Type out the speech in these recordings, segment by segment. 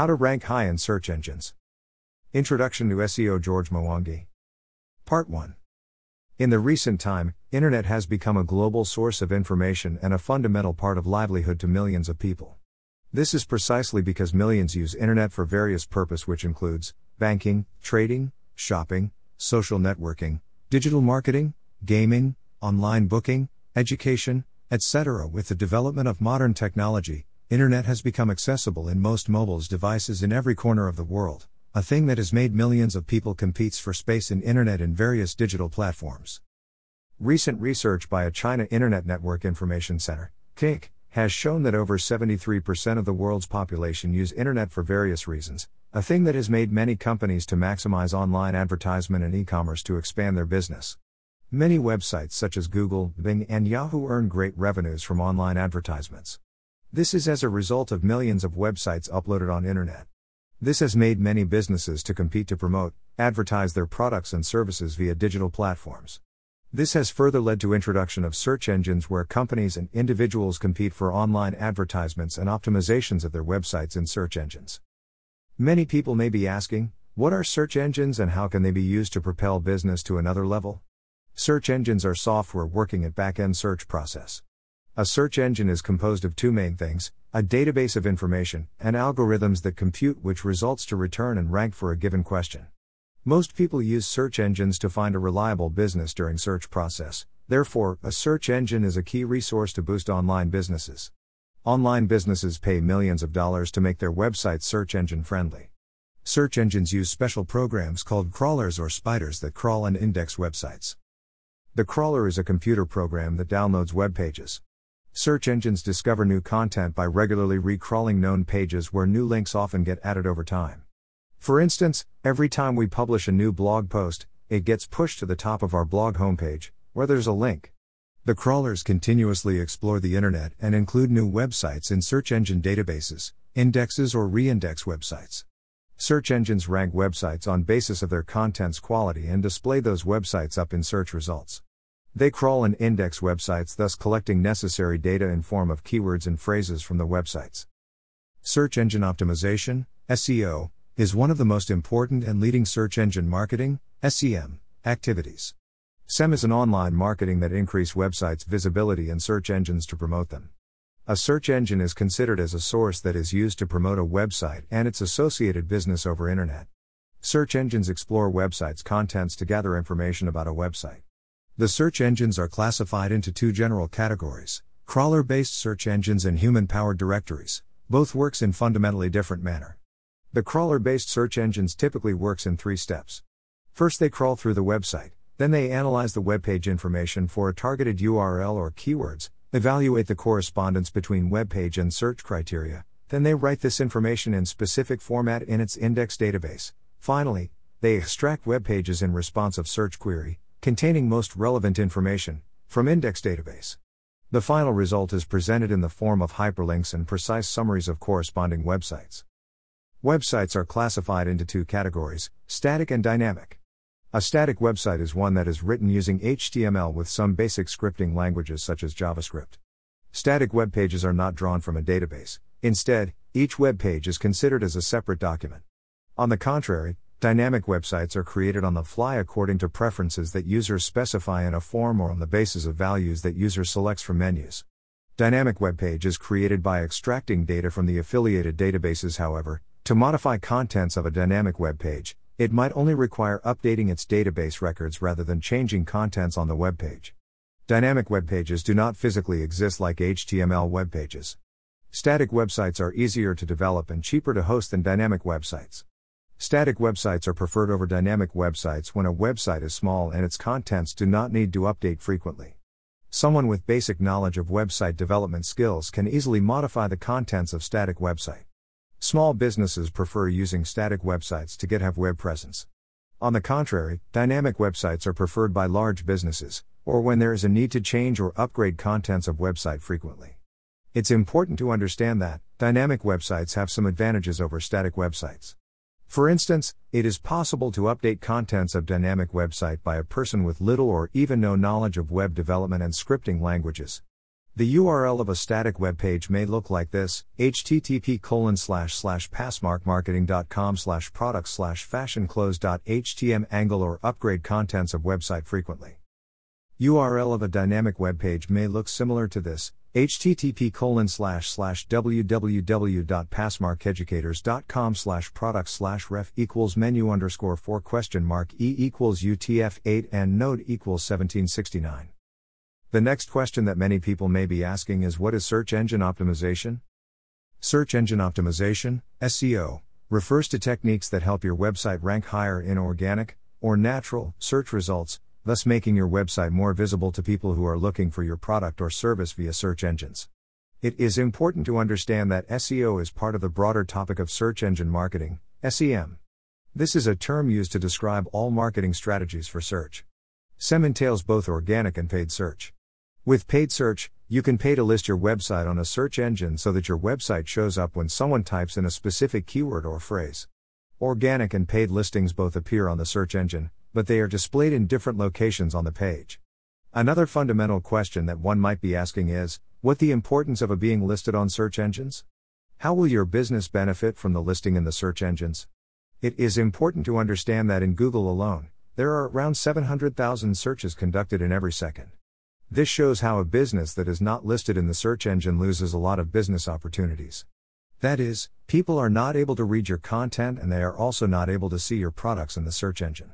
How to rank high in search engines. Introduction to SEO George Mwangi. Part 1. In the recent time, internet has become a global source of information and a fundamental part of livelihood to millions of people. This is precisely because millions use internet for various purposes, which includes banking, trading, shopping, social networking, digital marketing, gaming, online booking, education, etc. With the development of modern technology, internet has become accessible in most mobile devices in every corner of the world, a thing that has made millions of people compete for space in internet in various digital platforms. Recent research by a China Internet Network Information Center, Tink, has shown that over 73% of the world's population use internet for various reasons, a thing that has made many companies to maximize online advertisement and e-commerce to expand their business. Many websites such as Google, Bing, and Yahoo earn great revenues from online advertisements. This is as a result of millions of websites uploaded on internet. This has made many businesses to compete to promote, advertise their products and services via digital platforms. This has further led to introduction of search engines where companies and individuals compete for online advertisements and optimizations of their websites in search engines. Many people may be asking, what are search engines and how can they be used to propel business to another level? Search engines are software working at back-end search process. A search engine is composed of two main things, a database of information, and algorithms that compute which results to return and rank for a given question. Most people use search engines to find a reliable business during search process. Therefore, a search engine is a key resource to boost online businesses. Online businesses pay millions of dollars to make their websites search engine friendly. Search engines use special programs called crawlers or spiders that crawl and index websites. The crawler is a computer program that downloads web pages. Search engines discover new content by regularly re-crawling known pages where new links often get added over time. For instance, every time we publish a new blog post, it gets pushed to the top of our blog homepage, where there's a link. The crawlers continuously explore the internet and include new websites in search engine databases, indexes or re-index websites. Search engines rank websites on basis of their content's quality and display those websites up in search results. They crawl and index websites, thus collecting necessary data in form of keywords and phrases from the websites. Search engine optimization, SEO, is one of the most important and leading search engine marketing (SEM) activities. SEM is an online marketing that increase websites' visibility in search engines to promote them. A search engine is considered as a source that is used to promote a website and its associated business over internet. Search engines explore websites' contents to gather information about a website. The search engines are classified into two general categories: crawler-based search engines and human-powered directories. Both works in fundamentally different manner. The crawler-based search engines typically works in three steps. First, they crawl through the website, then they analyze the web page information for a targeted URL or keywords, evaluate the correspondence between web page and search criteria, then they write this information in specific format in its index database. Finally, they extract web pages in response of search query, containing most relevant information, from index database. The final result is presented in the form of hyperlinks and precise summaries of corresponding websites. Websites are classified into two categories, static and dynamic. A static website is one that is written using HTML with some basic scripting languages such as JavaScript. Static web pages are not drawn from a database. Instead, each web page is considered as a separate document. On the contrary, dynamic websites are created on the fly according to preferences that users specify in a form or on the basis of values that users selects from menus. Dynamic web page is created by extracting data from the affiliated databases. However, to modify contents of a dynamic web page, it might only require updating its database records rather than changing contents on the web page. Dynamic web pages do not physically exist like HTML web pages. Static websites are easier to develop and cheaper to host than dynamic websites. Static websites are preferred over dynamic websites when a website is small and its contents do not need to update frequently. Someone with basic knowledge of website development skills can easily modify the contents of static website. Small businesses prefer using static websites to have web presence. On the contrary, dynamic websites are preferred by large businesses, or when there is a need to change or upgrade contents of website frequently. It's important to understand that dynamic websites have some advantages over static websites. For instance, it is possible to update contents of dynamic website by a person with little or even no knowledge of web development and scripting languages. The URL of a static web page may look like this: http://passmarkmarketing.com/products/fashion-clothes.htm angle or upgrade contents of website frequently. URL of a dynamic web page may look similar to this: http://www.passmarkeducators.com/products/ref=menu_4?mark e=utf8 and node=1769. The next question that many people may be asking is, what is search engine optimization? Search engine optimization, SEO, refers to techniques that help your website rank higher in organic, or natural, search results, thus making your website more visible to people who are looking for your product or service via search engines. It is important to understand that SEO is part of the broader topic of search engine marketing, SEM. This is a term used to describe all marketing strategies for search. SEM entails both organic and paid search. With paid search, you can pay to list your website on a search engine so that your website shows up when someone types in a specific keyword or phrase. Organic and paid listings both appear on the search engine, but they are displayed in different locations on the page. Another fundamental question that one might be asking is, what the importance of being listed on search engines? How will your business benefit from the listing in the search engines? It is important to understand that in Google alone, there are around 700,000 searches conducted in every second. This shows how a business that is not listed in the search engine loses a lot of business opportunities. That is, people are not able to read your content and they are also not able to see your products in the search engine.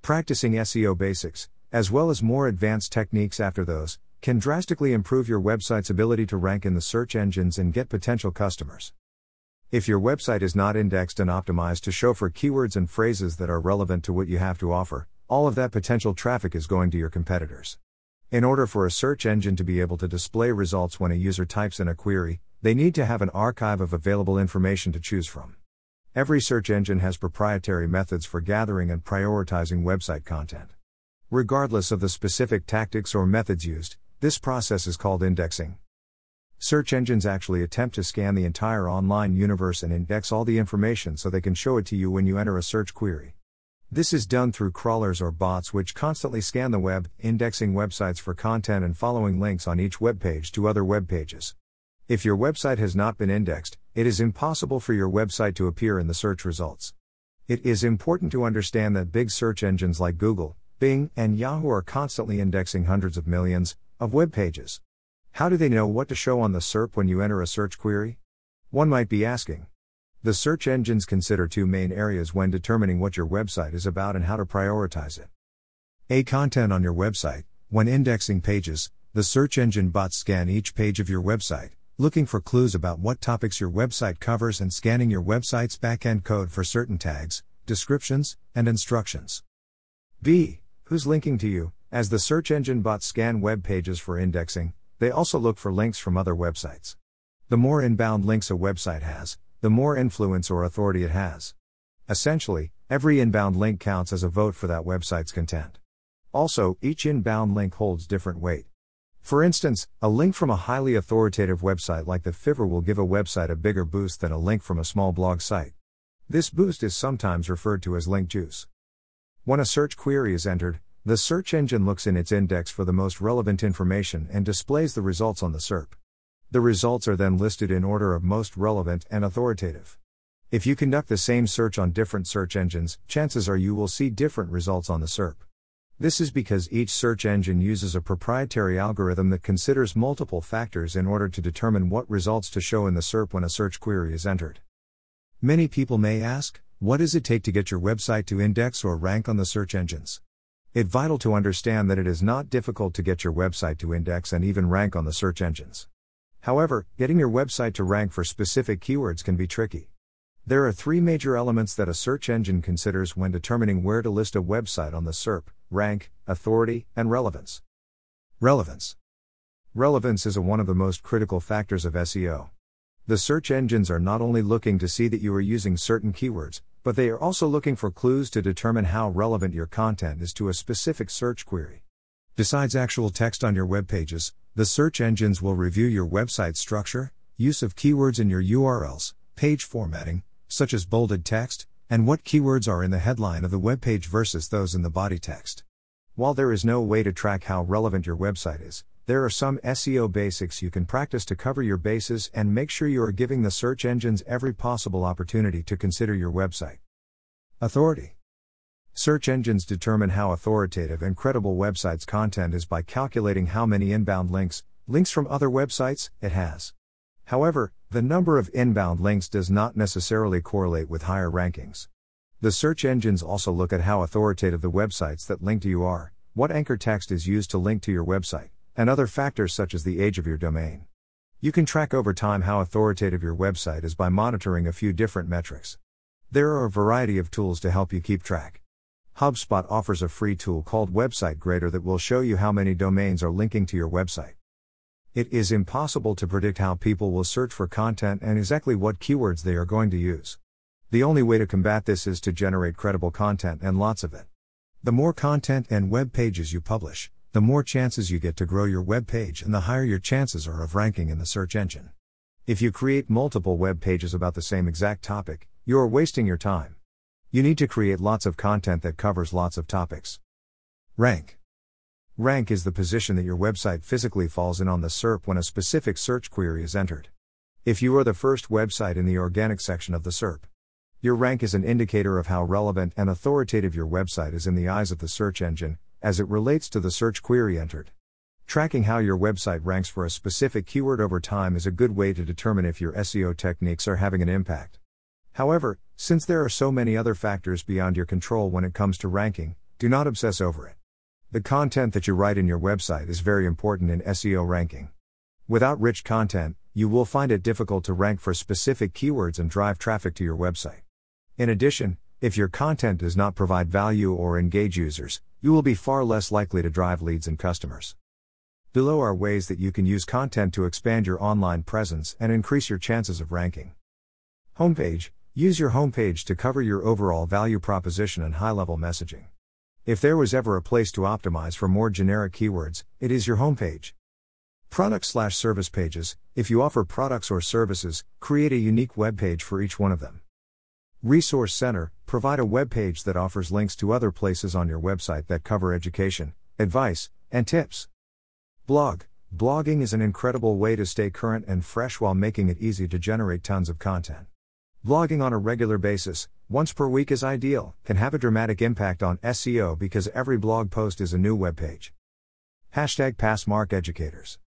Practicing SEO basics, as well as more advanced techniques after those, can drastically improve your website's ability to rank in the search engines and get potential customers. If your website is not indexed and optimized to show for keywords and phrases that are relevant to what you have to offer, all of that potential traffic is going to your competitors. In order for a search engine to be able to display results when a user types in a query, they need to have an archive of available information to choose from. Every search engine has proprietary methods for gathering and prioritizing website content. Regardless of the specific tactics or methods used, this process is called indexing. Search engines actually attempt to scan the entire online universe and index all the information so they can show it to you when you enter a search query. This is done through crawlers or bots which constantly scan the web, indexing websites for content and following links on each web page to other web pages. If your website has not been indexed, it is impossible for your website to appear in the search results. It is important to understand that big search engines like Google, Bing, and Yahoo are constantly indexing hundreds of millions of web pages. How do they know what to show on the SERP when you enter a search query? One might be asking. The search engines consider two main areas when determining what your website is about and how to prioritize it. A. Content on your website. When indexing pages, the search engine bots scan each page of your website, looking for clues about what topics your website covers and scanning your website's back-end code for certain tags, descriptions, and instructions. B. Who's linking to you? As the search engine bots scan web pages for indexing, they also look for links from other websites. The more inbound links a website has, the more influence or authority it has. Essentially, every inbound link counts as a vote for that website's content. Also, each inbound link holds different weight. For instance, a link from a highly authoritative website like the Fiverr will give a website a bigger boost than a link from a small blog site. This boost is sometimes referred to as link juice. When a search query is entered, the search engine looks in its index for the most relevant information and displays the results on the SERP. The results are then listed in order of most relevant and authoritative. If you conduct the same search on different search engines, chances are you will see different results on the SERP. This is because each search engine uses a proprietary algorithm that considers multiple factors in order to determine what results to show in the SERP when a search query is entered. Many people may ask, what does it take to get your website to index or rank on the search engines? It's vital to understand that it is not difficult to get your website to index and even rank on the search engines. However, getting your website to rank for specific keywords can be tricky. There are three major elements that a search engine considers when determining where to list a website on the SERP: rank, authority, and relevance. Relevance is one of the most critical factors of SEO. The search engines are not only looking to see that you are using certain keywords, but they are also looking for clues to determine how relevant your content is to a specific search query. Besides actual text on your web pages, the search engines will review your website structure, use of keywords in your URLs, page formatting, such as bolded text, and what keywords are in the headline of the web page versus those in the body text. While there is no way to track how relevant your website is, there are some SEO basics you can practice to cover your bases and make sure you are giving the search engines every possible opportunity to consider your website. Authority. Search engines determine how authoritative and credible websites' content is by calculating how many inbound links from other websites, it has. However, the number of inbound links does not necessarily correlate with higher rankings. The search engines also look at how authoritative the websites that link to you are, what anchor text is used to link to your website, and other factors such as the age of your domain. You can track over time how authoritative your website is by monitoring a few different metrics. There are a variety of tools to help you keep track. HubSpot offers a free tool called Website Grader that will show you how many domains are linking to your website. It is impossible to predict how people will search for content and exactly what keywords they are going to use. The only way to combat this is to generate credible content and lots of it. The more content and web pages you publish, the more chances you get to grow your web page and the higher your chances are of ranking in the search engine. If you create multiple web pages about the same exact topic, you are wasting your time. You need to create lots of content that covers lots of topics. Rank. Rank is the position that your website physically falls in on the SERP when a specific search query is entered. If you are the first website in the organic section of the SERP, your rank is an indicator of how relevant and authoritative your website is in the eyes of the search engine, as it relates to the search query entered. Tracking how your website ranks for a specific keyword over time is a good way to determine if your SEO techniques are having an impact. However, since there are so many other factors beyond your control when it comes to ranking, do not obsess over it. The content that you write in your website is very important in SEO ranking. Without rich content, you will find it difficult to rank for specific keywords and drive traffic to your website. In addition, if your content does not provide value or engage users, you will be far less likely to drive leads and customers. Below are ways that you can use content to expand your online presence and increase your chances of ranking. Homepage. Use your homepage to cover your overall value proposition and high-level messaging. If there was ever a place to optimize for more generic keywords, it is your homepage. Product/service pages. If you offer products or services, create a unique webpage for each one of them. Resource Center, provide a web page that offers links to other places on your website that cover education, advice, and tips. Blog. Blogging is an incredible way to stay current and fresh while making it easy to generate tons of content. Blogging on a regular basis, once per week is ideal, can have a dramatic impact on SEO because every blog post is a new webpage. #Passmark Educators.